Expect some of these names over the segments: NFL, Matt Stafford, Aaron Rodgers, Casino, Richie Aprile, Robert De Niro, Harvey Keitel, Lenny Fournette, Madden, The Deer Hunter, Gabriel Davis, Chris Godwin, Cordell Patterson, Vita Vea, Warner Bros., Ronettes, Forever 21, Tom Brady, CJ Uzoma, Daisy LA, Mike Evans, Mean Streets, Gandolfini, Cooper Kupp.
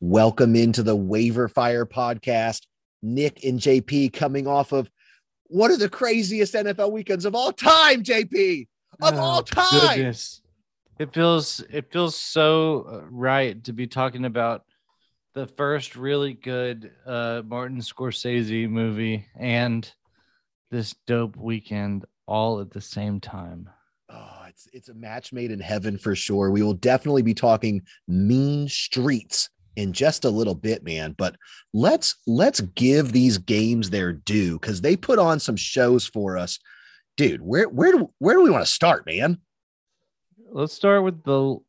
Welcome into the Waiver Fire podcast. Nick and JP coming off of one of the craziest NFL weekends of all time, JP, of all time. Goodness. It feels so right to be talking about the first really good Martin Scorsese movie and this dope weekend all at the same time. Oh, it's a match made in heaven for sure. We will definitely be talking Mean Streets in just a little bit, man. But let's give these games their due because they put on some shows for us, dude. Where do we want to start, man? Let's start with the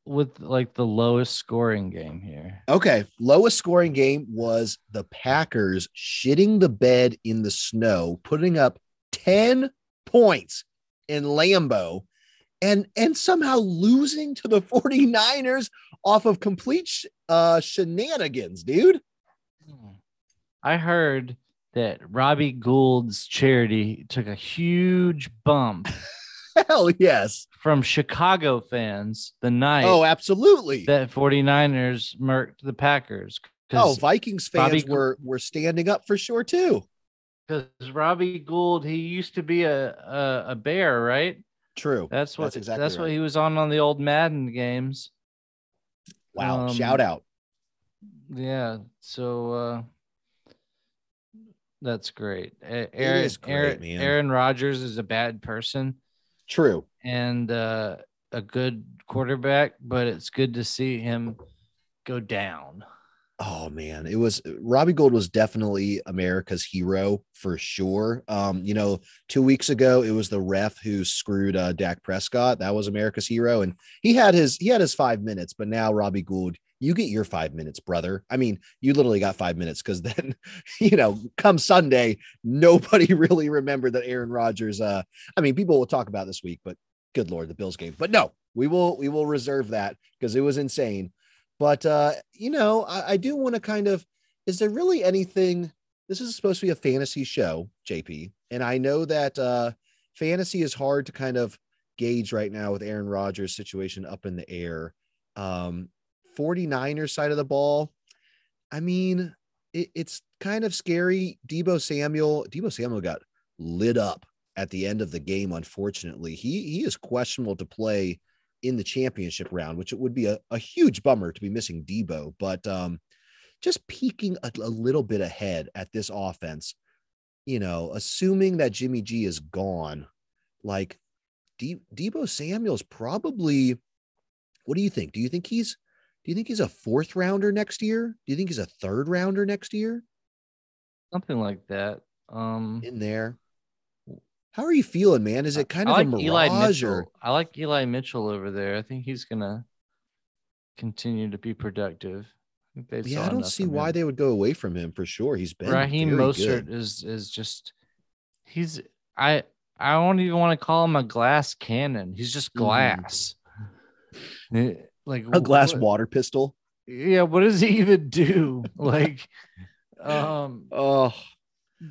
lowest scoring game here. Okay, lowest scoring game was the Packers shitting the bed in the snow, putting up 10 points in Lambeau, and somehow losing to the 49ers off of complete shenanigans, dude. I heard that Robbie Gould's charity took a huge bump. Hell yes. From Chicago fans the night. Oh, absolutely. That 49ers murked the Packers. Oh, Vikings fans were standing up for sure, too. Because Robbie Gould, he used to be a Bear, right? True. That's exactly right. What he was on the old Madden games. Wow. Shout out. Yeah. So that's great. Aaron, man. Aaron Rodgers is a bad person. True. And a good quarterback, but it's good to see him go down. Oh, man. It was Robbie Gould was definitely America's hero for sure. 2 weeks ago, it was the ref who screwed Dak Prescott. That was America's hero. And he had his 5 minutes. But now, Robbie Gould, you get your 5 minutes, brother. I mean, you literally got 5 minutes because then, come Sunday, nobody really remembered that Aaron Rodgers. People will talk about this week, but good Lord, the Bills game. But no, we will reserve that because it was insane. But, I do want to is there really anything? This is supposed to be a fantasy show, JP. And I know that fantasy is hard to kind of gauge right now with Aaron Rodgers' situation up in the air. 49ers side of the ball. I mean, it's kind of scary. Debo Samuel got lit up at the end of the game. Unfortunately, he is questionable to play in the championship round, which it would be a huge bummer to be missing Debo, but just peeking a little bit ahead at this offense, assuming that Jimmy G is gone, like Debo Samuel's probably, what do you think? Do you think he's a fourth rounder next year? Do you think he's a third rounder next year? Something like that. In there. How are you feeling, man? Is it kind of a mirage? I like Eli Mitchell over there. I think he's going to continue to be productive. I don't see why they would go away from him for sure. He's been Raheem Mostert is just I don't even want to call him a glass cannon. He's just glass. Mm-hmm. Like a glass water pistol. Yeah, what does he even do?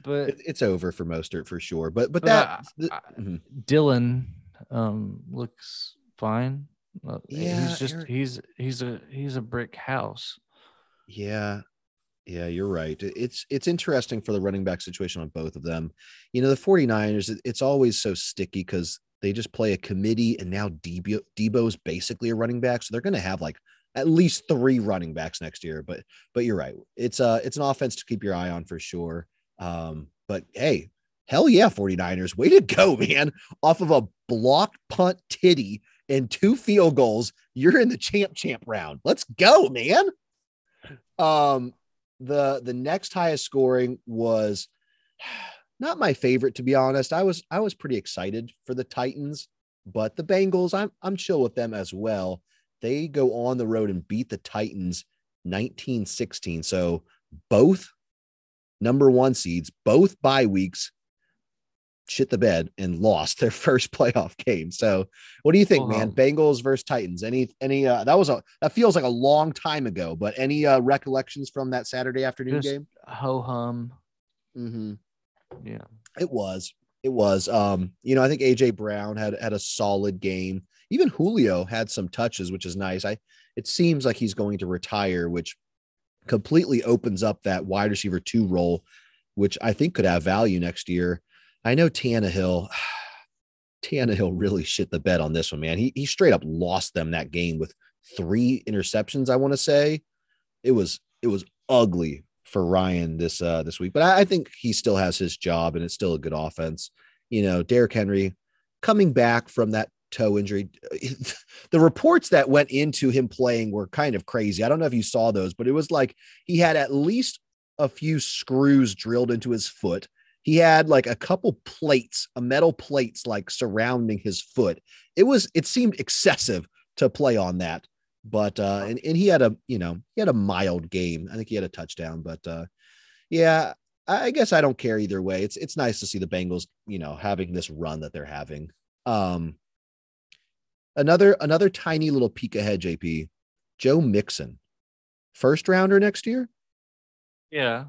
But it's over for Mostert for sure. But that Dylan looks fine. Yeah, he's a brick house. Yeah, you're right. It's interesting for the running back situation on both of them. The 49ers, it's always so sticky because they just play a committee, and now Debo's basically a running back, so they're going to have like at least three running backs next year. But you're right. It's an offense to keep your eye on for sure. But hey, hell yeah, 49ers, way to go, man. Off of a blocked punt titty and two field goals, you're in the champ round. Let's go, man. The next highest scoring was not my favorite, to be honest. I was pretty excited for the Titans, but the Bengals, I'm chill with them as well. They go on the road and beat the Titans 19-16. So both number one seeds, both bye weeks, shit the bed and lost their first playoff game. So what do you think, man? Bengals versus Titans. Any that feels like a long time ago, but any recollections from that Saturday afternoon game? Ho hum. Mm-hmm. Yeah, it was. I think AJ Brown had a solid game. Even Julio had some touches, which is nice. It seems like he's going to retire, which completely opens up that wide receiver 2 role, which I think could have value next year. I know Tannehill really shit the bed on this one, man. He straight up lost them that game with 3 interceptions. I want to say it was ugly for Ryan this week, but I think he still has his job and it's still a good offense. You know, Derrick Henry coming back from that toe injury. The reports that went into him playing were kind of crazy. I don't know if you saw those, but it was like he had at least a few screws drilled into his foot. He had like a couple plates, metal plates, like surrounding his foot. It seemed excessive to play on that, but, and he had a mild game. I think he had a touchdown, but yeah, I guess I don't care either way. It's nice to see the Bengals, you know, having this run that they're having. Another tiny little peek ahead, JP, Joe Mixon, first rounder next year. Yeah.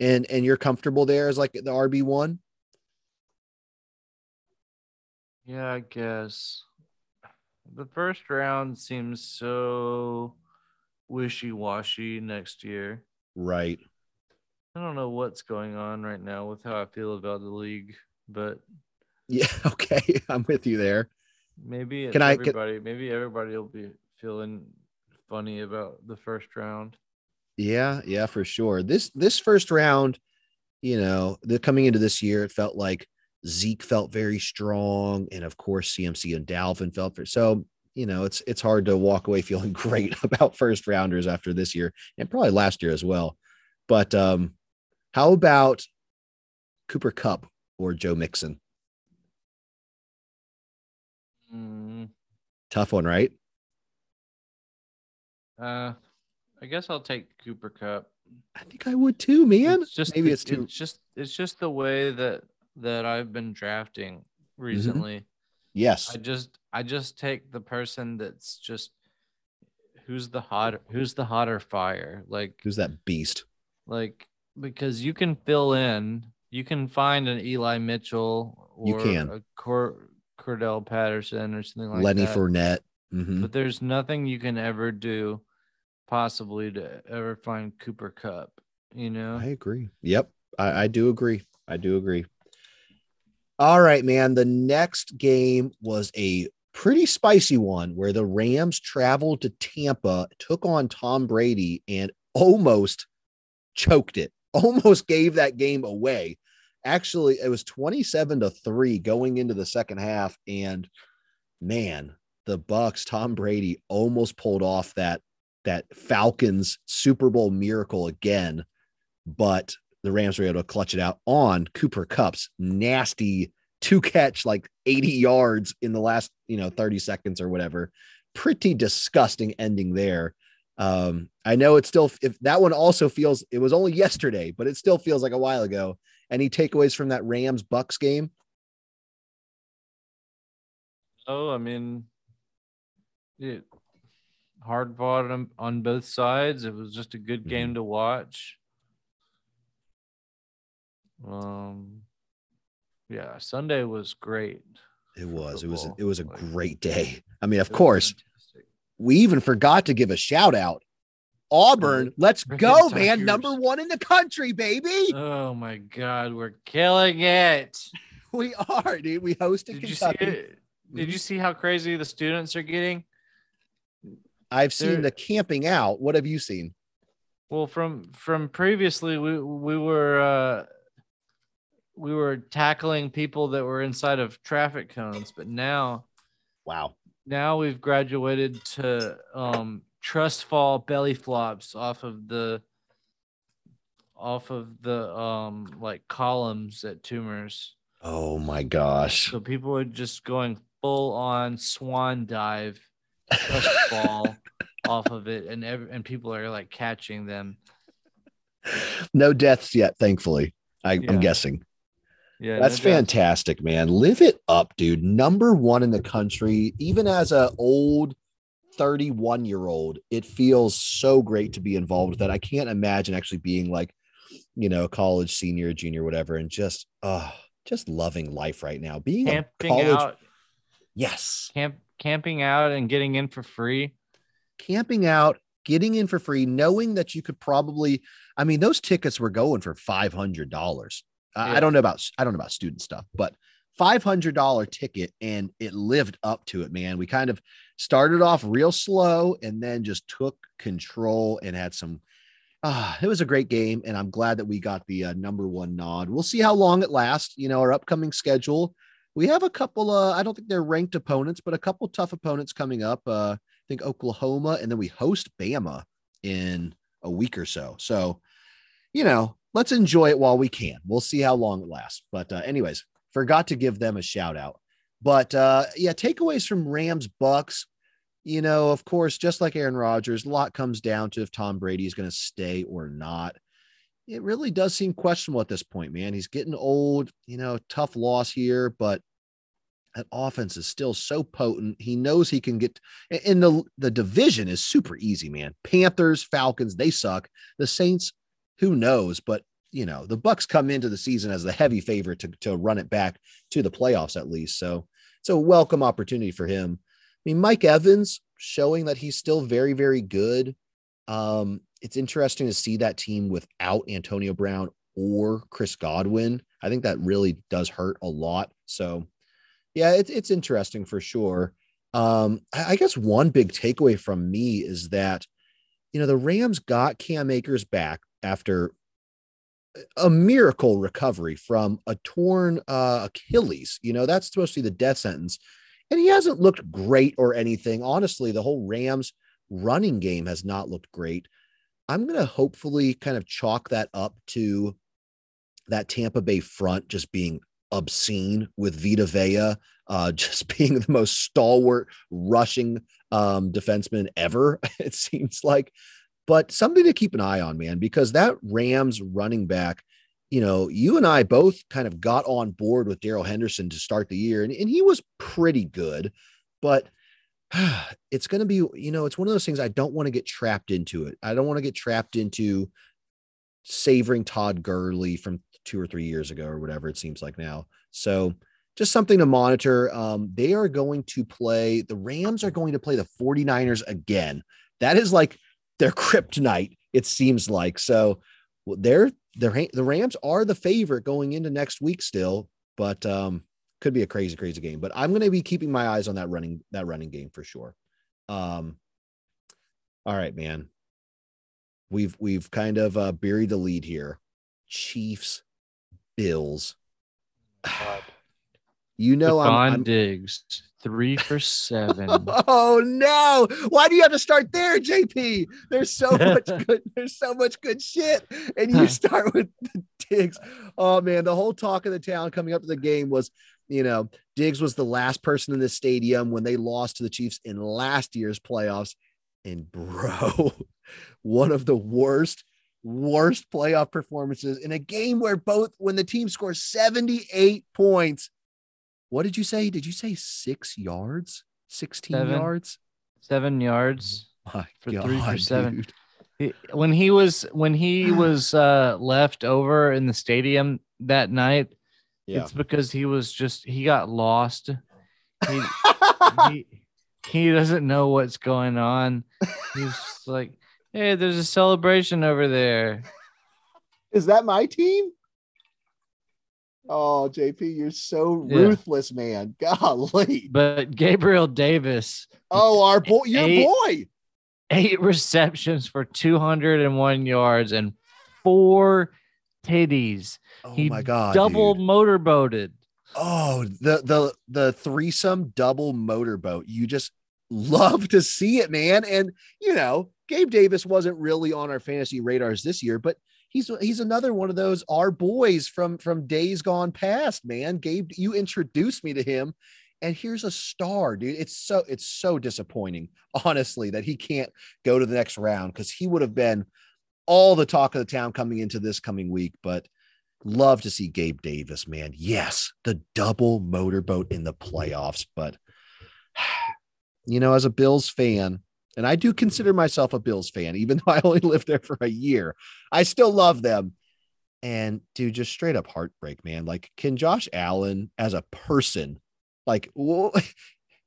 And you're comfortable there as like the RB1? Yeah, I guess. The first round seems so wishy-washy next year. Right. I don't know what's going on right now with how I feel about the league, but yeah, okay, I'm with you there. Maybe everybody will be feeling funny about the first round. Yeah, for sure. This first round, you know, coming into this year, it felt like Zeke felt very strong, and of course CMC and Dalvin felt so. You know, it's hard to walk away feeling great about first rounders after this year and probably last year as well. But how about Cooper Kupp or Joe Mixon? Tough one, right? I guess I'll take Cooper Kupp. I think I would too, man. It's just the way that I've been drafting recently. Mm-hmm. Yes. I just take the person that's just who's the hotter fire. Like who's that beast? Like, because you can fill in, you can find an Eli Mitchell or a Cordell Patterson or something like Lenny that. Lenny Fournette. Mm-hmm. But there's nothing you can ever do possibly to ever find Cooper Kupp, you know? I agree. Yep. I do agree. All right, man. The next game was a pretty spicy one where the Rams traveled to Tampa, took on Tom Brady, and almost choked it, almost gave that game away. Actually, it was 27-3 going into the second half. And man, the Bucs, Tom Brady almost pulled off that Falcons Super Bowl miracle again, but the Rams were able to clutch it out on Cooper Kupp's nasty 2-catch, like 80 yards in the last, 30 seconds or whatever. Pretty disgusting ending there. I know it's still, if that one also feels, it was only yesterday, but it still feels like a while ago. Any takeaways from that Rams Bucs game? Oh, I mean, it hard fought on both sides. It was just a good game to watch. Yeah, Sunday was great. It was a great day. I mean, of course, fantastic. We even forgot to give a shout out. Auburn, let's go, man. Number 1 in the country, baby. Oh my God, we're killing it. We are, dude. We hosted Kentucky. Did you see how crazy the students are getting? I've seen the camping out. What have you seen? Well, from previously, we were tackling people that were inside of traffic cones, but now, wow, now we've graduated to trust fall belly flops off of the like columns at Tumors. Oh my gosh! So people are just going full on swan dive. Trust fall off of it, and people are like catching them. No deaths yet, thankfully. I'm guessing. Yeah, that's fantastic, man. Live it up, dude. Number 1 in the country. Even as an old 31-year-old, it feels so great to be involved with that. I can't imagine actually being like, a college senior, junior, whatever, and just loving life right now. Being camping a college, out. Yes. Camping out and getting in for free. Camping out getting in for free, knowing that you could probably, I mean, those tickets were going for $500. Yeah. I don't know about student stuff, but $500 ticket, and it lived up to it, man. We kind of started off real slow and then just took control and had some, it was a great game. And I'm glad that we got the number one nod. We'll see how long it lasts. You know, our upcoming schedule, we have a couple, I don't think they're ranked opponents, but a couple tough opponents coming up. I think Oklahoma, and then we host Bama in a week or so. So, you know, let's enjoy it while we can. We'll see how long it lasts. But anyways, forgot to give them a shout out. But yeah, takeaways from Rams Bucks. You know, of course, just like Aaron Rodgers, a lot comes down to if Tom Brady is going to stay or not. It really does seem questionable at this point, man. He's getting old, you know, tough loss here, but that offense is still so potent. He knows he can get in the division is super easy, man. Panthers, Falcons, they suck. The Saints, who knows? But, you know, the Bucs come into the season as the heavy favorite to run it back to the playoffs, at least. So it's a welcome opportunity for him. I mean, Mike Evans showing that he's still very, very good. It's interesting to see that team without Antonio Brown or Chris Godwin. I think that really does hurt a lot. So, yeah, it's interesting for sure. I guess one big takeaway from me is that, you know, the Rams got Cam Akers back after a miracle recovery from a torn Achilles. You know, that's supposed to be the death sentence. And he hasn't looked great or anything. Honestly, the whole Rams running game has not looked great. I'm going to hopefully kind of chalk that up to that Tampa Bay front just being obscene with Vita Vea, just being the most stalwart rushing defenseman ever, it seems like. But something to keep an eye on, man, because that Rams running back, you know, you and I both kind of got on board with Darrell Henderson to start the year, and he was pretty good, but it's going to be, you know, it's one of those things. I don't want to get trapped into it. I don't want to get trapped into savoring Todd Gurley from 2 or 3 years ago or whatever it seems like now. So just something to monitor. They are going to play, the Rams are going to play the 49ers again. That is like their kryptonite, it seems like. So the Rams are the favorite going into next week still, but could be a crazy, crazy game. But I'm going to be keeping my eyes on that running game for sure. All right, man. We've kind of buried the lead here. Chiefs, Bills. You know, I'm Diggs 3 for 7. Oh no! Why do you have to start there, JP? There's so much good. There's so much good shit, and you start with the Diggs. Oh man, the whole talk of the town coming up to the game was, you know, Diggs was the last person in the stadium when they lost to the Chiefs in last year's playoffs, and bro, one of the worst playoff performances in a game where when the team scores 78 points. What did you say? Did you say 6 yards? 16 yards? 7 yards. My God, 3 for 7. When he was left over in the stadium that night, it's because he got lost. He doesn't know what's going on. He's just like, hey, there's a celebration over there. Is that my team? Oh, JP, you're so ruthless, man. Golly. But Gabriel Davis. Oh, our boy, your boy. 8 receptions for 201 yards and 4 TDs. Oh, he my God. Double dude. Motorboated. Oh, the threesome double motorboat. You just love to see it, man. And, you know, Gabe Davis wasn't really on our fantasy radars this year, but he's another one of those our boys from days gone past, man. Gabe, you introduced me to him, and here's a star, dude. It's so disappointing, honestly, that he can't go to the next round because he would have been all the talk of the town coming into this coming week. But love to see Gabe Davis, man. Yes, the double motorboat in the playoffs. But you know, as a Bills fan, and I do consider myself a Bills fan, even though I only lived there for a year. I still love them. And, dude, just straight up heartbreak, man. Like, can Josh Allen as a person, like,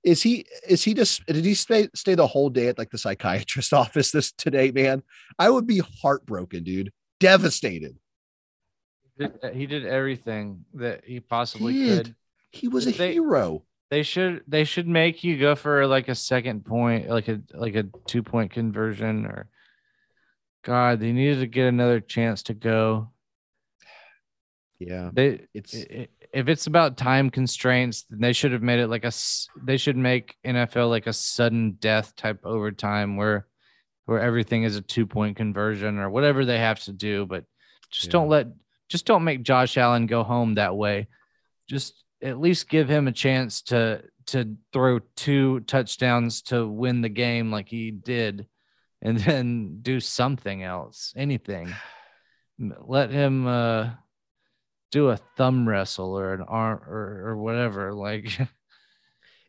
Is he just, did he stay the whole day at like the psychiatrist's office today, man? I would be heartbroken, dude. Devastated. He did everything that he possibly could. He was a hero. They should make you go for like a second point, like a 2-point conversion, or God, they needed to get another chance to go. Yeah. If it's about time constraints, then they should have made it they should make NFL like a sudden death type overtime where everything is a 2-point conversion or whatever they have to do. But don't make Josh Allen go home that way. Just at least give him a chance to throw 2 touchdowns to win the game like he did, and then do something else, anything. Let him do a thumb wrestle or an arm or whatever. Like,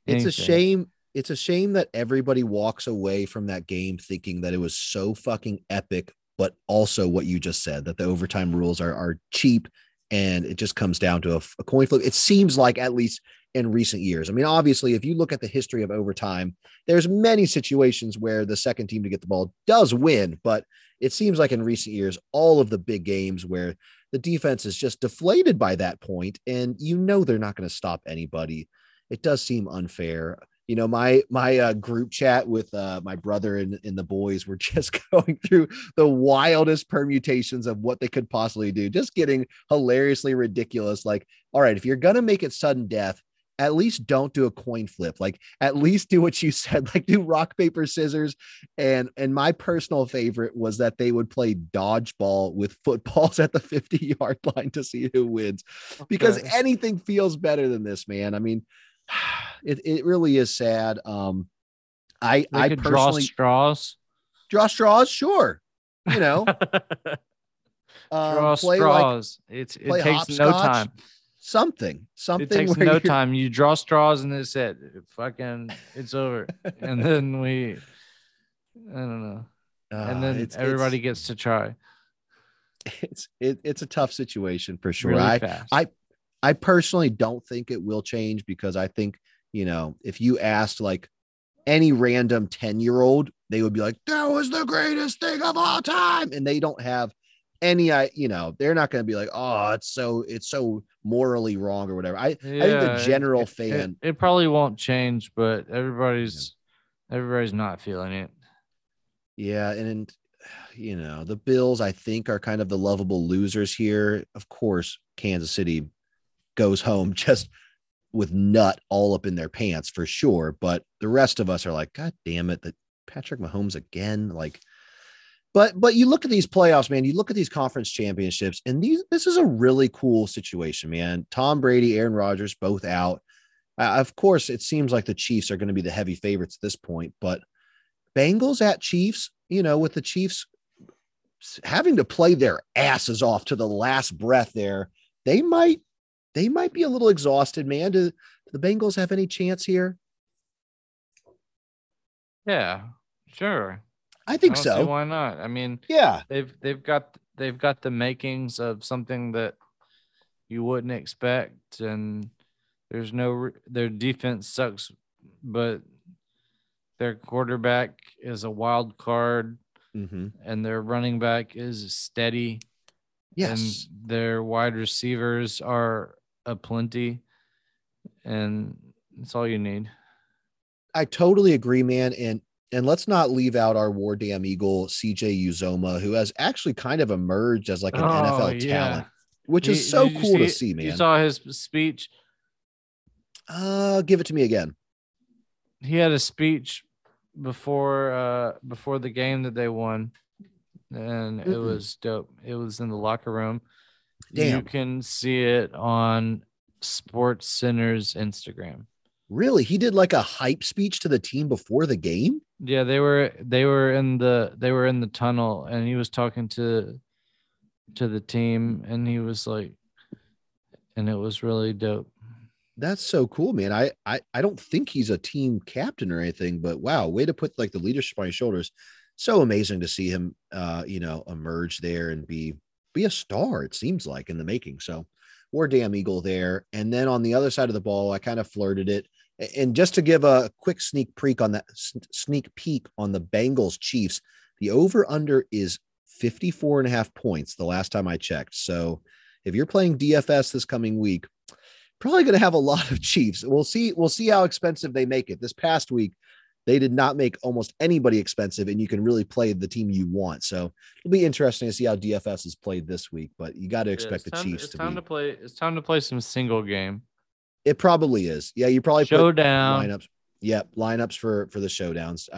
It's a shame. It's a shame that everybody walks away from that game thinking that it was so fucking epic, but also what you just said, that the overtime rules are cheap and it just comes down to a coin flip. It seems like, at least in recent years. I mean, obviously, if you look at the history of overtime, there's many situations where the second team to get the ball does win, but it seems like in recent years, all of the big games where the defense is just deflated by that point, and they're not going to stop anybody. It does seem unfair. My group chat with my brother and the boys were just going through the wildest permutations of what they could possibly do, just getting hilariously ridiculous. Like, all right, if you're going to make it sudden death, at least don't do a coin flip. Like, at least do what you said, like do rock, paper, scissors. And my personal favorite was that they would play dodgeball with footballs at the 50-yard line to see who wins, because anything feels better than this, man. I mean, it really is sad. I could personally draw straws. Sure. Draw straws. Like, it takes no time. Something. It takes no time. You draw straws and it's it. Fucking, it's over. And then I don't know. And then everybody gets to try. It's a tough situation for sure. Really I personally don't think it will change, because I think, if you asked like any random 10-year-old, they would be like, that was the greatest thing of all time. And they don't have any, they're not going to be like, oh, it's so morally wrong or whatever. I think the general fan. It probably won't change, but everybody's not feeling it. Yeah. And the Bills, I think, are kind of the lovable losers here. Of course, Kansas City goes home just with nut all up in their pants for sure. But the rest of us are like, God damn it, that Patrick Mahomes again, like, But you look at these playoffs, man, you look at these conference championships, and this is a really cool situation, man. Tom Brady, Aaron Rodgers, both out. Of course, it seems like the Chiefs are going to be the heavy favorites at this point, but Bengals at Chiefs, with the Chiefs having to play their asses off to the last breath there, they might be a little exhausted, man. Do the Bengals have any chance here? Yeah, sure. I think so. Why not? I mean, yeah, they've got the makings of something that you wouldn't expect, and their defense sucks, but their quarterback is a wild card, and their running back is steady. Yes, and their wide receivers are aplenty, and that's all you need. I totally agree, man, And let's not leave out our War Damn Eagle, CJ Uzoma, who has actually kind of emerged as like an NFL talent, which is so cool to see, man. You saw his speech? Give it to me again. He had a speech before the game that they won, and it was dope. It was in the locker room. Damn. You can see it on SportsCenter's Instagram. Really? He did like a hype speech to the team before the game? Yeah, they were in the tunnel, and he was talking to the team, and he was like, and it was really dope. That's so cool, man. I don't think he's a team captain or anything, but wow, way to put like the leadership on his shoulders. So amazing to see him emerge there and be a star, it seems like, in the making. So War Damn Eagle there. And then on the other side of the ball, I kind of flirted it. And just to give a quick sneak peek on the Bengals Chiefs, the over under is 54.5 points the last time I checked. So if you're playing DFS this coming week, probably going to have a lot of Chiefs. We'll see how expensive they make it. This past week, they did not make almost anybody expensive, and you can really play the team you want. So it'll be interesting to see how DFS is played this week, but you got to expect the Chiefs It's time to play some single game. It probably is. Yeah, you probably showdown lineups. Yep, lineups for the showdowns.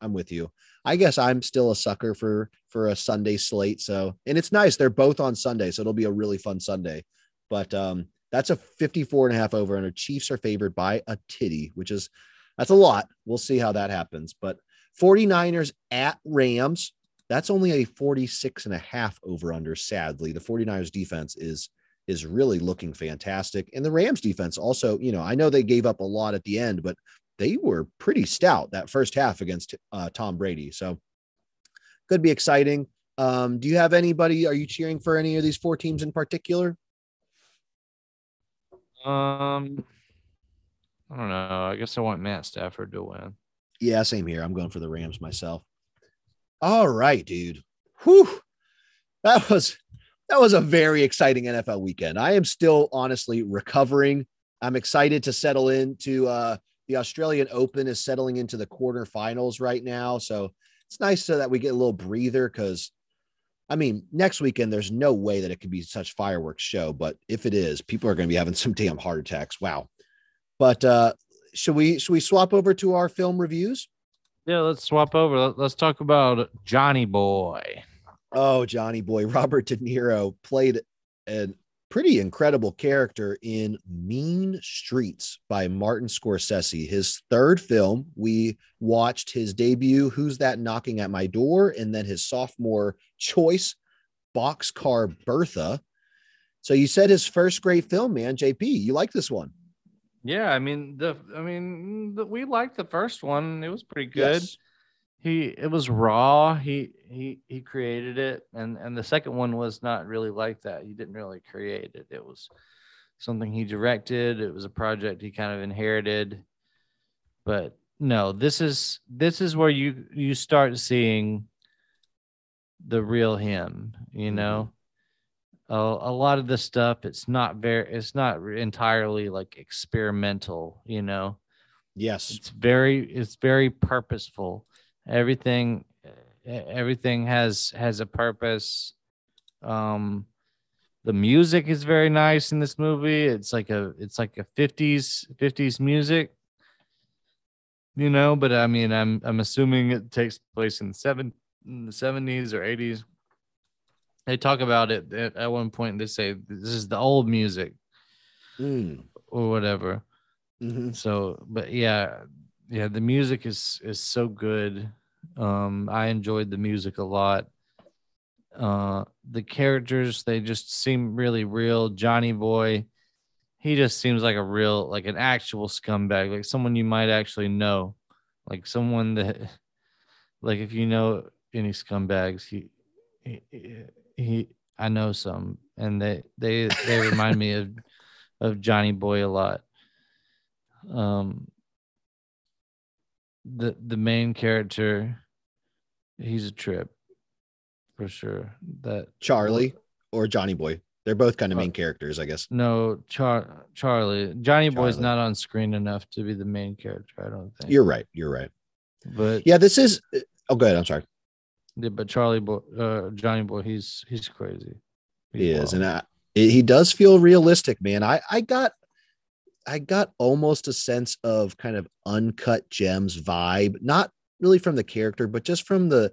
I'm with you. I guess I'm still a sucker for a Sunday slate. So, and it's nice. They're both on Sunday, so it'll be a really fun Sunday. But that's a 54.5 over, and the Chiefs are favored by a titty, which is that's a lot. We'll see how that happens. But 49ers at Rams, that's only a 46.5 over under, sadly. The 49ers defense is really looking fantastic. And the Rams defense also, you know, I know they gave up a lot at the end, but they were pretty stout that first half against Tom Brady. So could be exciting. Do you have anybody, are you cheering for any of these four teams in particular? I don't know. I guess I want Matt Stafford to win. Yeah, same here. I'm going for the Rams myself. All right, dude. Whew. That was a very exciting NFL weekend. I am still honestly recovering. I'm excited to settle into the Australian Open is settling into the quarterfinals right now. So it's nice so that we get a little breather because, I mean, next weekend, there's no way that it could be such fireworks show. But if it is, people are going to be having some damn heart attacks. Wow. But should we swap over to our film reviews? Yeah, let's swap over. Let's talk about Johnny Boy. Oh, Johnny Boy. Robert De Niro played a pretty incredible character in Mean Streets by Martin Scorsese, his third film. We watched his debut, Who's That Knocking at My Door? And then his sophomore choice, Boxcar Bertha. So you said his first great film, man. JP, you like this one? Yeah, we liked the first one. It was pretty good. Yes. It was raw. He created it, and the second one was not really like that. He didn't really create it. It was something he directed. It was a project he kind of inherited. But no, this is where you start seeing the real him. You know, a lot of this stuff it's not entirely like experimental. You know, yes, it's very purposeful. Everything has a purpose. The music is very nice in this movie. It's like a 50s music, you know. But I mean, I'm assuming it takes place in the 70s or 80s. They talk about it at one point. They say this is the old music, or whatever. Mm-hmm. So, but yeah. Yeah, the music is so good. I enjoyed the music a lot. The characters, they just seem really real. Johnny Boy, he just seems like an actual scumbag, like someone you might actually know, like someone that, like if you know any scumbags, he I know some, and they remind me of Johnny Boy a lot. The main character, he's a trip for sure. That Charlie or Johnny Boy, they're both kind of main characters, I guess. No, Charlie. Johnny Boy's not on screen enough to be the main character, I don't think. You're right. But yeah, this is. Oh, go ahead. I'm sorry. Yeah, but Johnny Boy, he's crazy. He is, and he does feel realistic, man. I got almost a sense of kind of Uncut Gems vibe, not really from the character, but just from the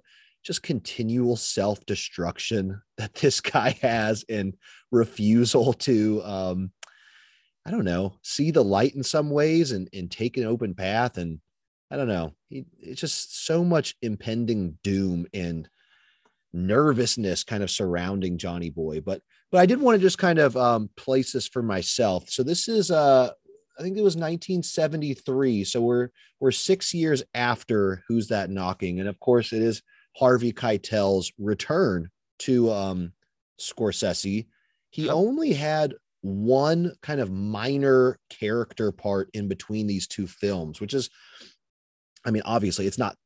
continual self-destruction that this guy has and refusal to, I don't know, see the light in some ways and take an open path. And I don't know, it's just so much impending doom and nervousness kind of surrounding Johnny Boy. But I did want to just kind of place this for myself. So this is I think it was 1973. So we're 6 years after Who's That Knocking? And of course it is Harvey Keitel's return to Scorsese. He only had one kind of minor character part in between these two films, which is, I mean, obviously it's not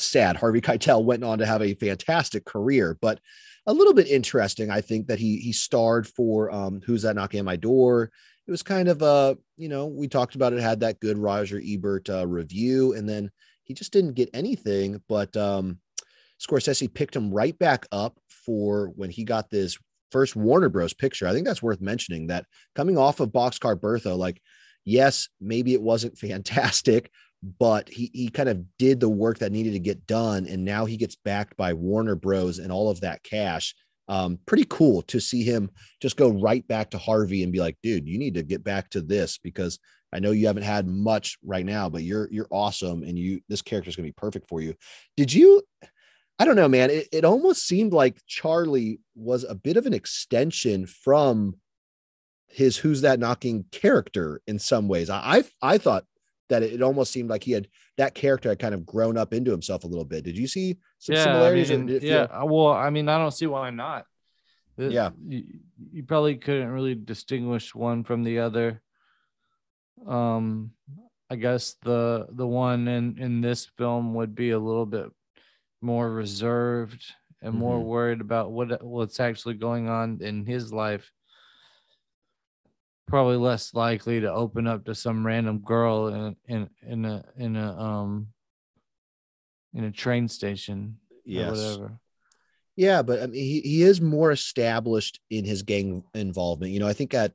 sad. Harvey Keitel went on to have a fantastic career, but a little bit interesting, I think, that he starred for Who's That Knocking at My Door? It was kind of a, you know, we talked about it, had that good Roger Ebert review, and then he just didn't get anything, but Scorsese picked him right back up for when he got this first Warner Bros. Picture. I think that's worth mentioning, that coming off of Boxcar Bertha, like, yes, maybe it wasn't fantastic, but he kind of did the work that needed to get done. And now he gets backed by Warner Bros. And all of that cash. Pretty cool to see him just go right back to Harvey and be like, dude, you need to get back to this, because I know you haven't had much right now, but you're awesome. And this character is going to be perfect for you. I don't know, man, it almost seemed like Charlie was a bit of an extension from his Who's That Knocking character in some ways. I thought that it almost seemed like that character had kind of grown up into himself a little bit. Did you see some similarities? I mean, I don't see why not. Yeah. You probably couldn't really distinguish one from the other. I guess the one in this film would be a little bit more reserved and more worried about what's actually going on in his life. Probably less likely to open up to some random girl in a train station. Yes. Or whatever. Yeah, but I mean, he is more established in his gang involvement. You know, I think at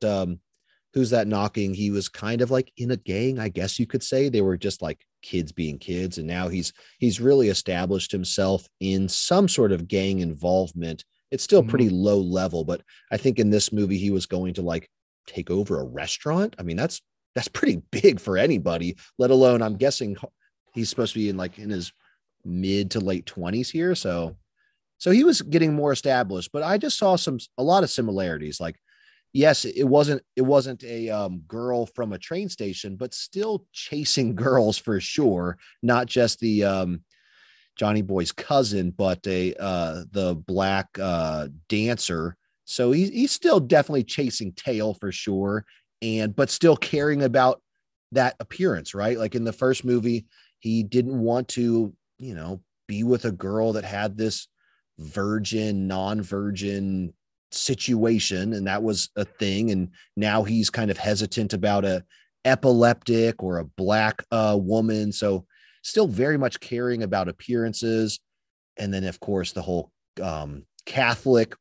Who's That Knocking, he was kind of like in a gang, I guess you could say. They were just like kids being kids, and now he's really established himself in some sort of gang involvement. It's still pretty low level, but I think in this movie he was going to like take over a restaurant. I mean, that's pretty big for anybody, let alone, I'm guessing he's supposed to be in his mid to late 20s here. So he was getting more established, but I just saw a lot of similarities. Like, yes, it wasn't a girl from a train station, but still chasing girls for sure. Not just the Johnny Boy's cousin, but the black dancer. So he's still definitely chasing tail for sure, but still caring about that appearance, right? Like in the first movie, he didn't want to, you know, be with a girl that had this virgin, non-virgin situation, and that was a thing. And now he's kind of hesitant about a epileptic or a black woman. So still very much caring about appearances. And then of course the whole Catholic,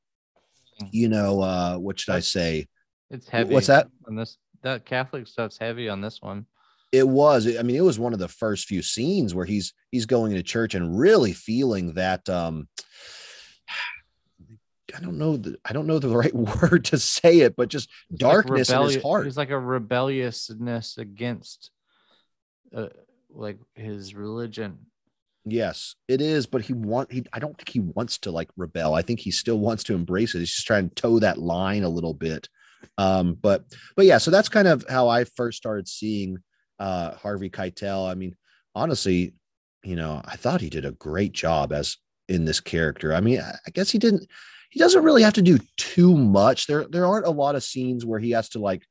you know, what should I say? It's heavy. What's that? On this, that Catholic stuff's heavy on this one. It was. I mean, it was one of the first few scenes where he's going to church and really feeling that. I don't know the right word to say it, but just it's darkness like in his heart. It's like a rebelliousness against, like his religion. Yes, it is, but I don't think he wants to like rebel. I think he still wants to embrace it. He's just trying to toe that line a little bit. But yeah, so that's kind of how I first started seeing Harvey Keitel. I mean, honestly, you know, I thought he did a great job as in this character. I mean, I guess he doesn't really have to do too much. There aren't a lot of scenes where he has to like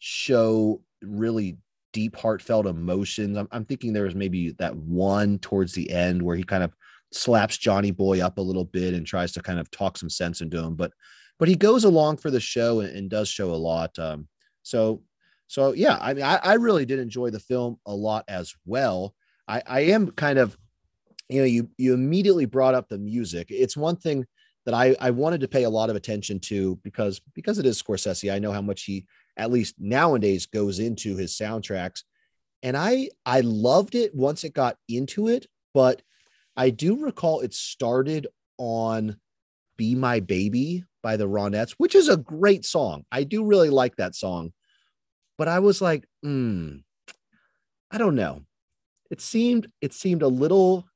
show really deep heartfelt emotions. I'm thinking there was maybe that one towards the end where he kind of slaps Johnny Boy up a little bit and tries to kind of talk some sense into him, but he goes along for the show and does show a lot. So yeah, I mean, I really did enjoy the film a lot as well. I am kind of, you know, you immediately brought up the music. It's one thing that I wanted to pay a lot of attention to because it is Scorsese. I know how much he, at least nowadays, goes into his soundtracks. And I loved it once it got into it, but I do recall it started on Be My Baby by the Ronettes, which is a great song. I do really like that song, but I was like, I don't know. It seemed a little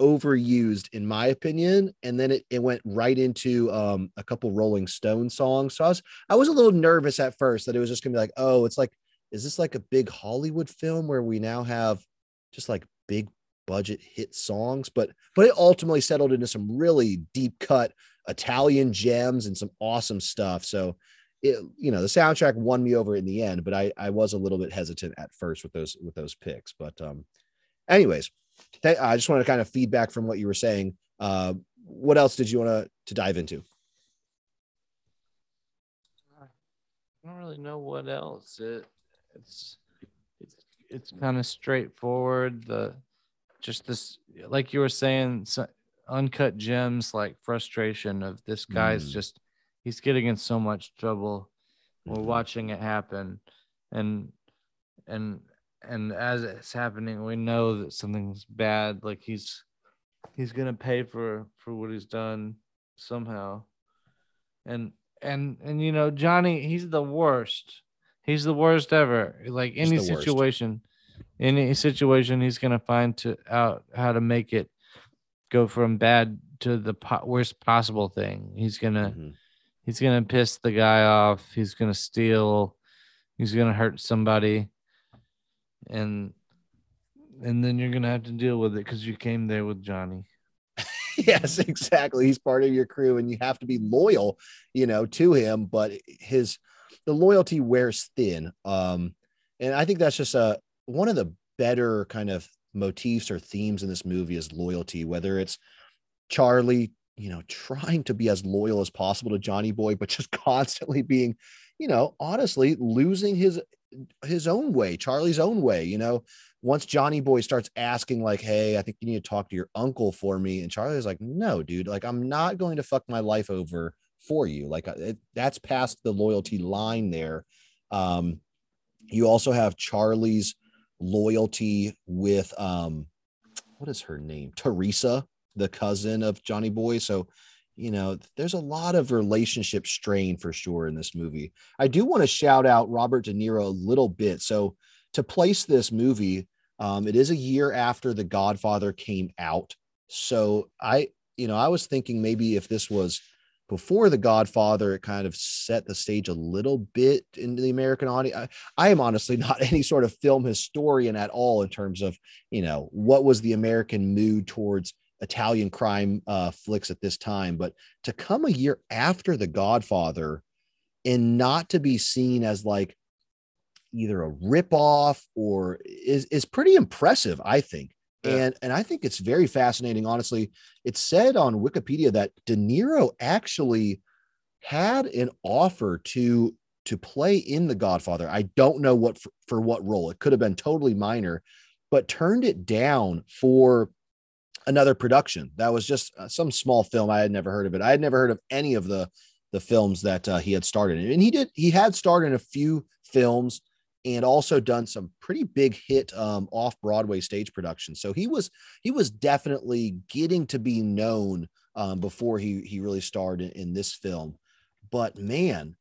overused in my opinion. And then it went right into a couple Rolling Stone songs. So I was a little nervous at first that it was just gonna be like, oh, it's like, is this like a big Hollywood film where we now have just like big budget hit songs? But it ultimately settled into some really deep cut Italian gems and some awesome stuff. So the soundtrack won me over in the end, but I was a little bit hesitant at first with those picks. But anyways, I just wanted to kind of feedback from what you were saying. What else did you want to dive into? I don't really know what else. It's kind of straightforward. Just this, like you were saying, Uncut Gems, like frustration of this guy's just, he's getting in so much trouble. We're watching it happen, and as it's happening, we know that something's bad. Like he's gonna pay for what he's done somehow, and Johnny, he's the worst. He's the worst ever. Like any situation, he's gonna find out how to make it go from bad to the worst possible thing. He's gonna piss the guy off. He's gonna steal. He's gonna hurt somebody, and then you're gonna have to deal with it because you came there with Johnny. Yes, exactly. He's part of your crew, and you have to be loyal, to him. But the loyalty wears thin. And I think that's just one of the better kind of motifs or themes in this movie is loyalty, whether it's Charlie, trying to be as loyal as possible to Johnny Boy, but just constantly being, honestly losing his own way, Charlie's own way. Once Johnny Boy starts asking like, hey, I think you need to talk to your uncle for me. And Charlie's like, no, dude, like I'm not going to fuck my life over for you. Like that's past the loyalty line there. You also have Charlie's loyalty with what is her name, Teresa, the cousin of Johnny Boy. So there's a lot of relationship strain for sure in this movie. I do want to shout out Robert De Niro a little bit. So to place this movie, it is a year after The Godfather came out. So I was thinking maybe if this was before The Godfather, it kind of set the stage a little bit into the American audience. I am honestly not any sort of film historian at all in terms of, what was the American mood towards Italian crime flicks at this time. But to come a year after The Godfather and not to be seen as like either a ripoff or is pretty impressive, I think. Yeah. And I think it's very fascinating. Honestly, it said on Wikipedia that De Niro actually had an offer to play in The Godfather. I don't know for what role. It could have been totally minor, but turned it down for another production. That was just some small film. I had never heard of it. I had never heard of any of the films that he had starred in. And he had starred in a few films, and also done some pretty big hit off-Broadway stage productions. So he was definitely getting to be known before he really starred in this film. But man,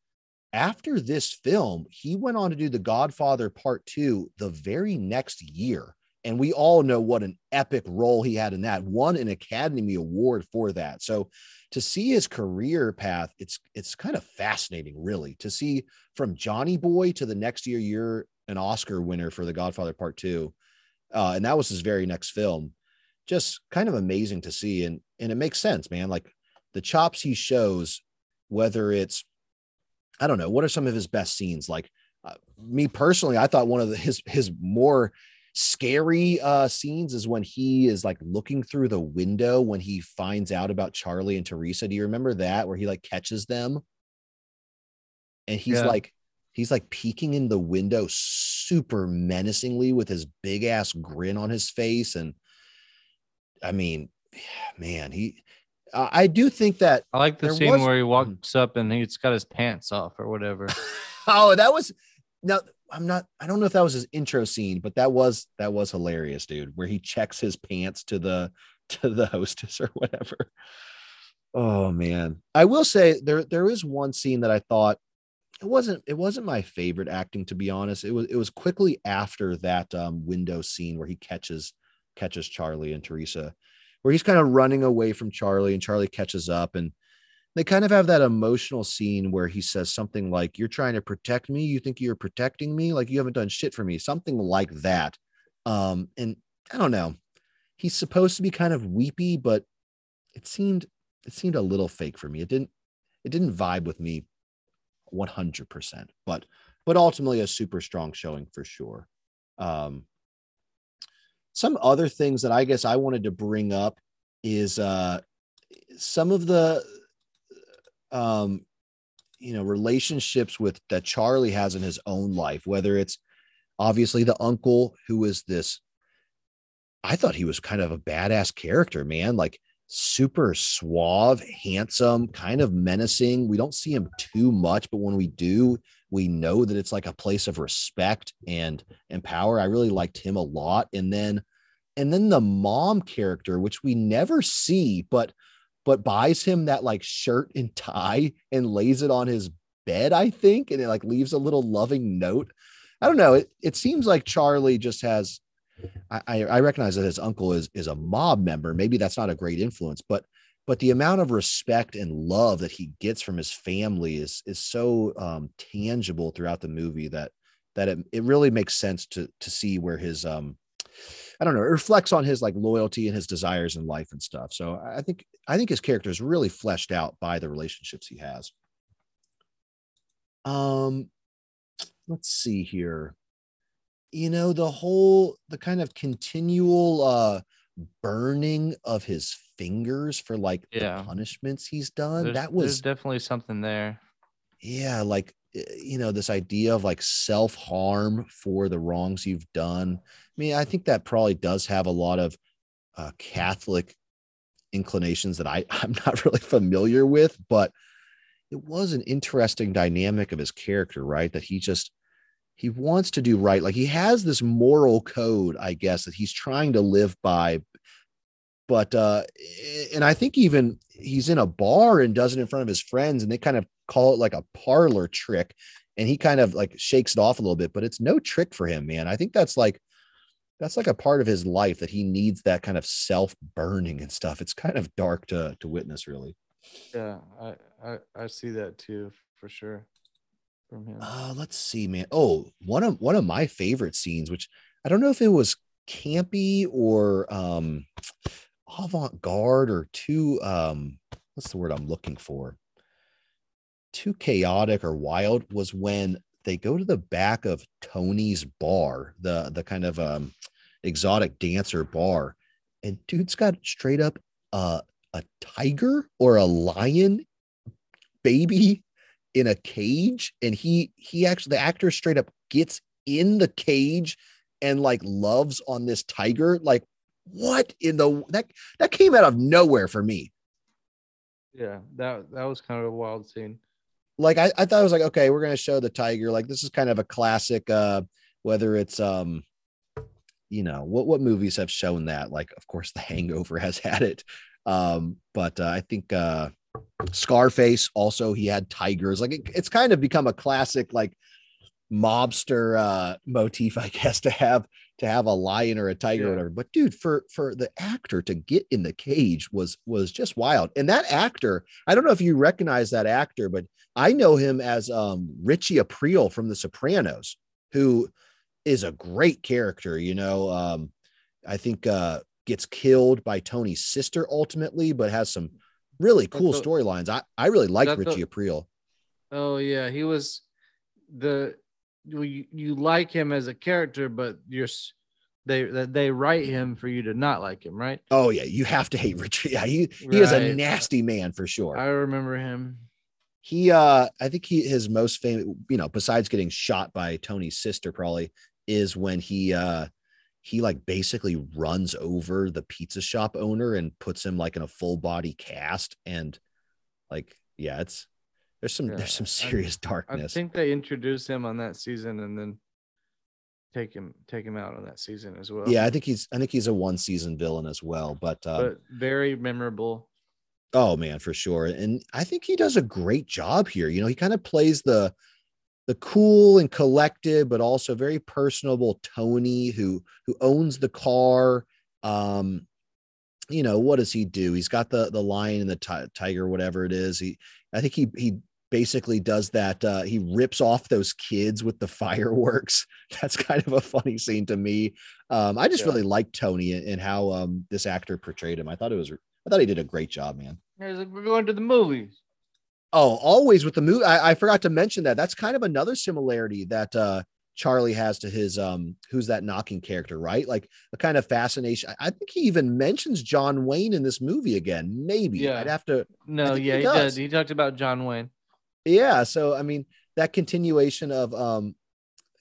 after this film, he went on to do The Godfather Part II the very next year. And we all know what an epic role he had in that, won an Academy Award for that. So to see his career path, it's kind of fascinating, really, to see from Johnny Boy to the next year, you're an Oscar winner for The Godfather Part II. And that was his very next film. Just kind of amazing to see. And it makes sense, man. Like the chops he shows, whether it's, I don't know, what are some of his best scenes? Like me personally, I thought one of his more scary scenes is when he is like looking through the window when he finds out about Charlie and Teresa. Do you remember that, where he like catches them and he's like peeking in the window super menacingly with his big ass grin on his face? And I mean, man, I do think that I like the scene where he walks up and he's got his pants off or whatever. Oh, that was now. I don't know if that was his intro scene, but that was hilarious, dude, where he checks his pants to the hostess or whatever. Oh man. I will say there is one scene that I thought it wasn't my favorite acting, to be honest. It was quickly after that window scene where he catches Charlie and Teresa, where he's kind of running away from Charlie and Charlie catches up, and they kind of have that emotional scene where he says something like, you're trying to protect me. You think you're protecting me? Like you haven't done shit for me, something like that. And I don't know, he's supposed to be kind of weepy, but it seemed a little fake for me. It didn't vibe with me 100%, but ultimately a super strong showing for sure. Some other things that I guess I wanted to bring up is some of the relationships with that Charlie has in his own life, whether it's obviously the uncle who is this. I thought he was kind of a badass character, man, like super suave, handsome, kind of menacing. We don't see him too much, but when we do, we know that it's like a place of respect and power. I really liked him a lot. And then the mom character, which we never see, but buys him that like shirt and tie and lays it on his bed, I think. And it like leaves a little loving note. I don't know. It seems like Charlie just has, I recognize that his uncle is a mob member. Maybe that's not a great influence, but the amount of respect and love that he gets from his family is so tangible throughout the movie that it really makes sense to see where his, it reflects on his like loyalty and his desires in life and stuff. So I think his character is really fleshed out by the relationships he has. Let's see here. The kind of continual burning of his fingers for like the punishments he's done. There's definitely something there. Yeah. Like, this idea of like self-harm for the wrongs you've done. I mean, I think that probably does have a lot of Catholic inclinations that I'm not really familiar with, but it was an interesting dynamic of his character, right? That he wants to do right. Like he has this moral code, I guess, that he's trying to live by, but, and I think even he's in a bar and does it in front of his friends and they kind of call it like a parlor trick. And he kind of like shakes it off a little bit, but it's no trick for him, man. I think that's like a part of his life that he needs that kind of self burning and stuff. It's kind of dark to witness really. Yeah. I see that too, for sure. Let's see, man. Oh, one of my favorite scenes, which I don't know if it was campy or avant-garde or too what's the word I'm looking for? Too chaotic or wild, was when they go to the back of Tony's bar, the kind of exotic dancer bar, and dude's got straight up a tiger or a lion baby in a cage, and he actually, the actor straight up gets in the cage and like loves on this tiger. Like what in the, that came out of nowhere for me. Yeah, that was kind of a wild scene. Like I thought it was like, okay, we're going to show the tiger. Like this is kind of a classic, whether it's, what movies have shown that? Like, of course, The Hangover has had it. But I think, Scarface also, he had tigers. Like it's kind of become a classic like mobster motif, I guess, to have a lion or a tiger or whatever. But dude, for the actor to get in the cage was just wild. And that actor, I don't know if you recognize that actor, but I know him as Richie Aprile from The Sopranos, who is a great character. I think gets killed by Tony's sister ultimately, but has some really cool storylines. I really like Richie Aprile. Oh yeah, he was you like him as a character, but they write him for you to not like him, right? Oh yeah, you have to hate Richie. Yeah, he is a nasty man for sure. I remember him. He I think his most famous, besides getting shot by Tony's sister, probably is when he like basically runs over the pizza shop owner and puts him like in a full body cast. And like, yeah, there's some serious darkness. I think they introduced him on that season and then take him out on that season as well. Yeah. I think he's a one season villain as well, but very memorable. Oh man, for sure. And I think he does a great job here. He kind of plays the cool and collected, but also very personable Tony who owns the car. What does he do? He's got the lion and the tiger, whatever it is. I think he basically does that. He rips off those kids with the fireworks. That's kind of a funny scene to me. I just really liked Tony and how this actor portrayed him. I thought he did a great job, man. He's like, we're going to the movies. Oh, always with the movie. I forgot to mention that. That's kind of another similarity that Charlie has to his Who's That Knocking character, right? Like a kind of fascination. I think he even mentions John Wayne in this movie again. Maybe. Yeah. I'd have to. No, yeah, he does. He talked about John Wayne. Yeah. So, I mean, that continuation of,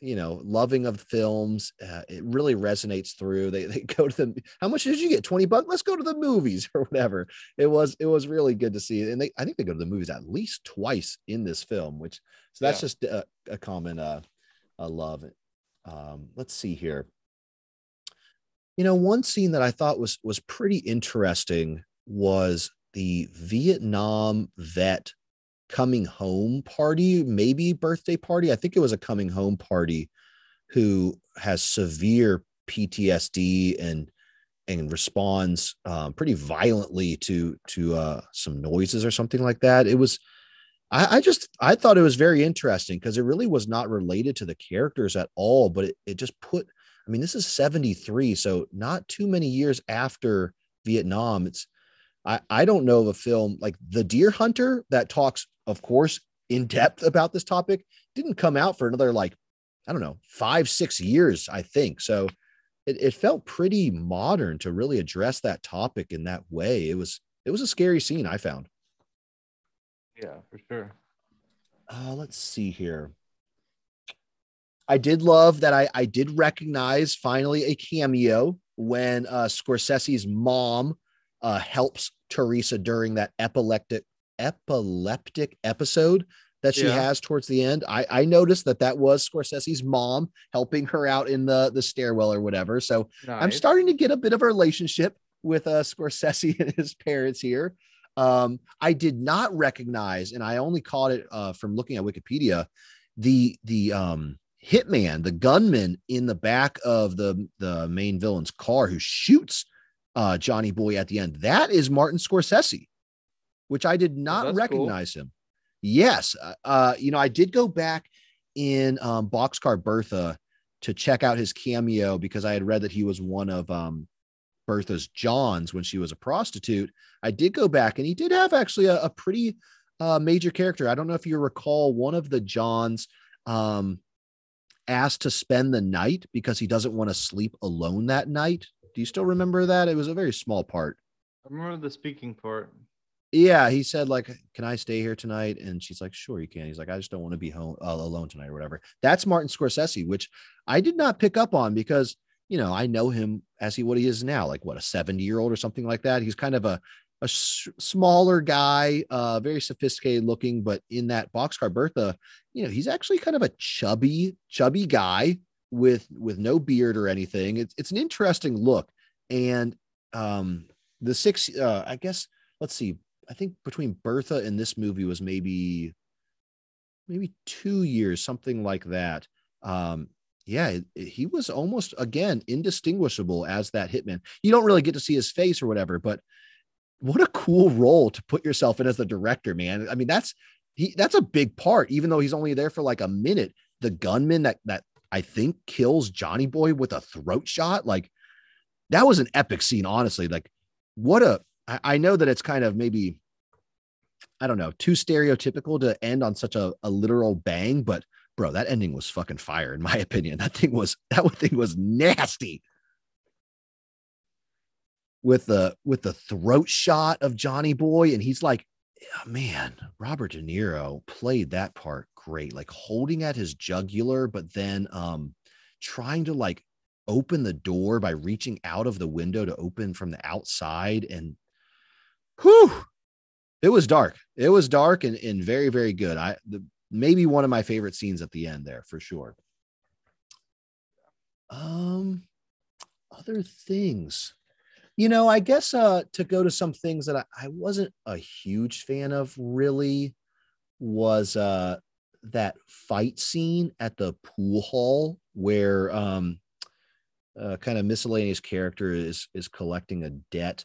you know, loving of films, it really resonates through. They go to the, how much did you get? $20? Let's go to the movies or whatever. It was really good to see. And I think they go to the movies at least twice in this film, which, so that's just a common, I love it. Let's see here. You know, one scene that I thought was pretty interesting was the Vietnam vet coming home party, maybe birthday party. I think it was a coming home party, who has severe PTSD and responds pretty violently to some noises or something like that. It was. I thought it was very interesting because it really was not related to the characters at all, but it just put, I mean, this is 73. So not too many years after Vietnam. I don't know of a film like The Deer Hunter that talks, of course, in depth about this topic, didn't come out for another, like, I don't know, 5-6 years, I think. So it felt pretty modern to really address that topic in that way. It was a scary scene, I found. Yeah, for sure. Let's see here. I did love that I did recognize finally a cameo when Scorsese's mom helps Teresa during that epileptic episode that she has towards the end. I noticed that was Scorsese's mom helping her out in the stairwell or whatever. So nice. I'm starting to get a bit of a relationship with Scorsese and his parents here. I did not recognize, and I only caught it from looking at Wikipedia, the hitman, the gunman in the back of the main villain's car who shoots Johnny Boy at the end. That is Martin Scorsese, which I did not recognize him. Yes. You know, I did go back in Boxcar Bertha to check out his cameo because I had read that he was one of Bertha's Johns when she was a prostitute. I did go back, and he did have actually a pretty major character. I don't know if you recall, one of the Johns asked to spend the night because he doesn't want to sleep alone that night. Do you still remember that? It was a very small part. I remember the speaking part. Yeah, he said, like, can I stay here tonight? And she's like, sure you can. He's like, I just don't want to be home alone tonight or whatever. That's Martin Scorsese, which I did not pick up on because, you know, I know him as what he is now, like, what, a 70-year-old or something like that. He's kind of a smaller guy, very sophisticated looking, but in that Boxcar Bertha, you know, he's actually kind of a chubby guy with no beard or anything. It's an interesting look. And the six, I guess, let's see, I think between Bertha and this movie was maybe 2 years, something like that. Yeah, he was almost, again, indistinguishable as that hitman. You don't really get to see his face or whatever, but what a cool role to put yourself in as the director, man. I mean, that's a big part, even though he's only there for like a minute. The gunman that I think kills Johnny Boy with a throat shot. Like, that was an epic scene, honestly. Like, I know that it's kind of maybe, I don't know, too stereotypical to end on such a literal bang, but bro, that ending was fucking fire, in my opinion. That thing was nasty. With the throat shot of Johnny Boy, and he's like, oh, man, Robert De Niro played that part great, like holding at his jugular, but then trying to like open the door by reaching out of the window to open from the outside, and whew, it was dark. It was dark and very, very good. Maybe one of my favorite scenes at the end there for sure. Other things, you know, I guess to go to some things that I wasn't a huge fan of really was that fight scene at the pool hall where kind of miscellaneous character is collecting a debt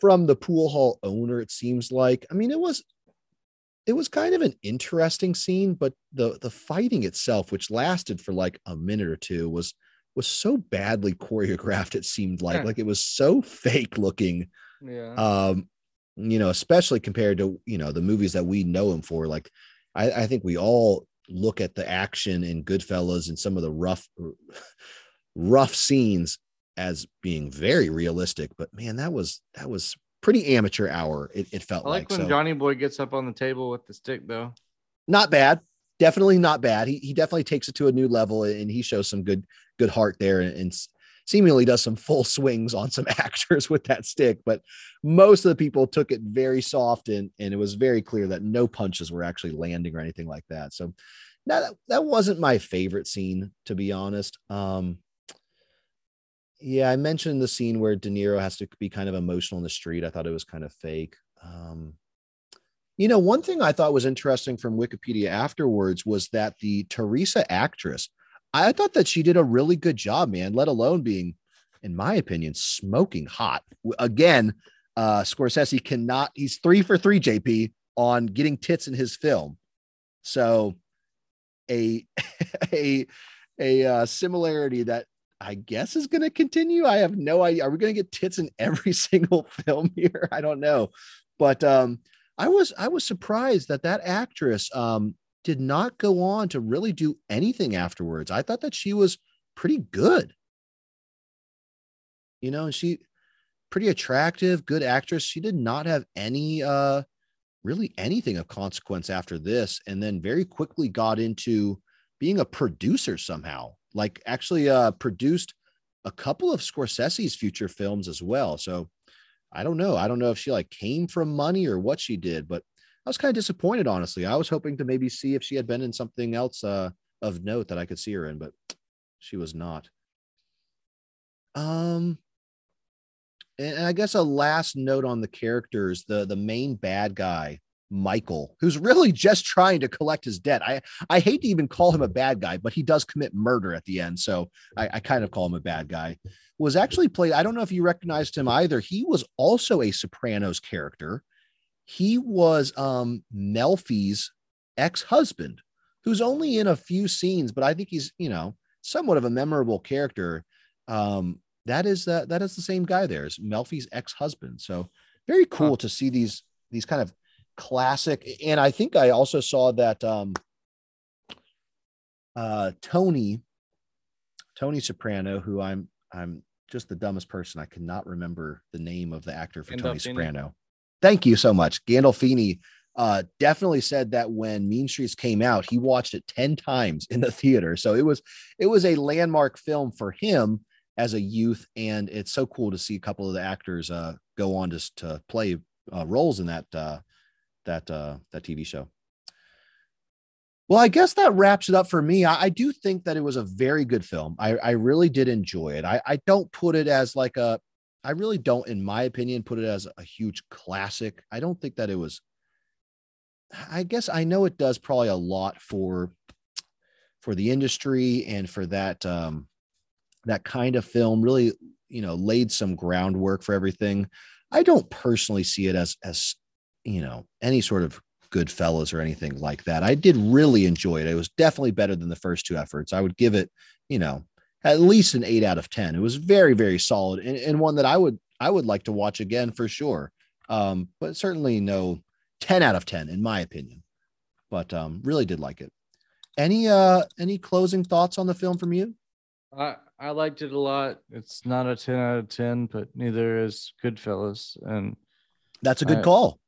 from the pool hall owner. It seems like, I mean, it was kind of an interesting scene, but the fighting itself, which lasted for like a minute or two, was so badly choreographed. It seemed like it was so fake looking. Yeah. you know, especially compared to, you know, the movies that we know him for. Like, I think we all look at the action in Goodfellas and some of the rough scenes as being very realistic, but man, that was pretty amateur hour. It felt like when Johnny Boy gets up on the table with the stick, though. Not bad. Definitely not bad. He definitely takes it to a new level, and he shows some good heart there, and seemingly does some full swings on some actors with that stick. But most of the people took it very soft, and it was very clear that no punches were actually landing or anything like that. So that wasn't my favorite scene, to be honest. Yeah, I mentioned the scene where De Niro has to be kind of emotional in the street. I thought it was kind of fake. You know, one thing I thought was interesting from Wikipedia afterwards was that the Teresa actress, I thought that she did a really good job, man, let alone being, in my opinion, smoking hot. Again, Scorsese cannot, he's 3 for 3, JP, on getting tits in his film. So a similarity that I guess is going to continue. I have no idea. Are we going to get tits in every single film here? I don't know. But, I was surprised that actress did not go on to really do anything afterwards. I thought that she was pretty good. You know, she pretty attractive, good actress. She did not have any really anything of consequence after this, and then very quickly got into being a producer somehow, like actually produced a couple of Scorsese's future films as well. So I don't know. I don't know if she like came from money or what she did, but I was kind of disappointed, honestly. I was hoping to maybe see if she had been in something else of note that I could see her in, but she was not. And I guess a last note on the characters, the main bad guy, Michael, who's really just trying to collect his debt. I hate to even call him a bad guy, but he does commit murder at the end, so I kind of call him a bad guy. Was actually played, I don't know if you recognized him either, he was also a Sopranos character. He was Melfi's ex-husband, who's only in a few scenes, but I think he's, you know, somewhat of a memorable character. That is the same guy there, is Melfi's ex-husband. So very cool to see these kind of classic. And I think I also saw that Tony Soprano, who I'm just the dumbest person, I cannot remember the name of the actor for Tony Soprano. Thank you so much. Gandolfini definitely said that when Mean Streets came out, he watched it 10 times in the theater. So it was a landmark film for him as a youth, and it's so cool to see a couple of the actors go on just to play roles in that TV show. Well, I guess that wraps it up for me. I do think that it was a very good film. I really did enjoy it. I don't put it as like I really don't, in my opinion, put it as a huge classic. I don't think that it was, I guess I know it does probably a lot for the industry and for that kind of film, really, you know, laid some groundwork for everything. I don't personally see it as you know, any sort of Goodfellas or anything like that. I did really enjoy it. It was definitely better than the first two efforts. I would give it, you know, at least an 8 out of 10. It was very, very solid, and one that I would like to watch again for sure. But certainly no 10 out of 10 in my opinion. But really did like it. Any closing thoughts on the film from you? I liked it a lot. It's not a 10 out of 10, but neither is Goodfellas, and that's a good call.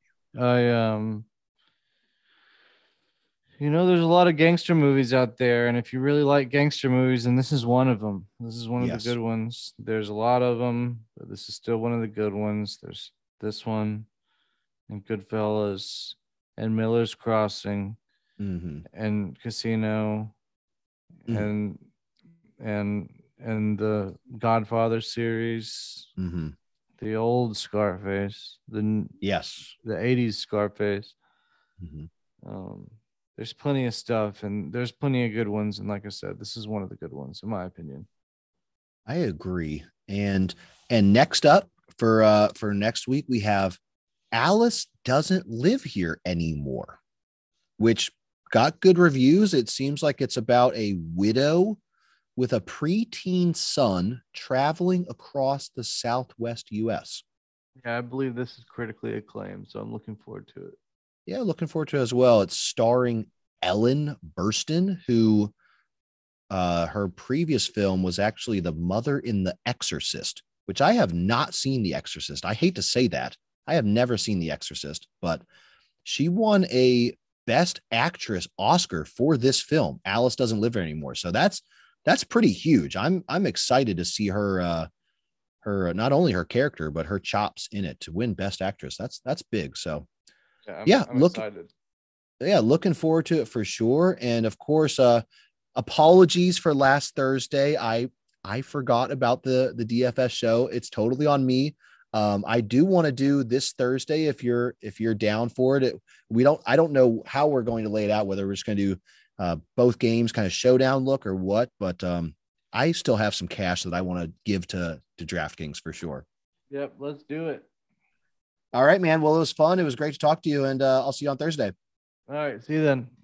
You know, there's a lot of gangster movies out there, and if you really like gangster movies, and this is one of them. This is one of the good ones. There's a lot of them, but this is still one of the good ones. There's this one, and Goodfellas, and Miller's Crossing, and Casino, and the Godfather series, the old Scarface, the 80s Scarface. There's plenty of stuff, and there's plenty of good ones. And like I said, this is one of the good ones, in my opinion. I agree. And next up for next week, we have Alice Doesn't Live Here Anymore, which got good reviews. It seems like it's about a widow with a preteen son traveling across the Southwest US. Yeah, I believe this is critically acclaimed, so I'm looking forward to it. Yeah, looking forward to it as well. It's starring Ellen Burstyn, who her previous film was actually the mother in The Exorcist, which I have not seen The Exorcist. I hate to say that. I have never seen The Exorcist, but she won a Best Actress Oscar for this film, Alice Doesn't Live Here Anymore. So that's pretty huge. I'm excited to see her her not only her character but her chops in it to win Best Actress. That's big. So I'm excited. Yeah, looking forward to it for sure. And of course, apologies for last Thursday. I forgot about the DFS show. It's totally on me. I do want to do this Thursday if you're down for it. I don't know how we're going to lay it out, whether we're just going to do both games kind of showdown look or what, but I still have some cash that I want to give to DraftKings for sure. Yep, let's do it. All right, man. Well, it was fun. It was great to talk to you, and I'll see you on Thursday. All right, see you then.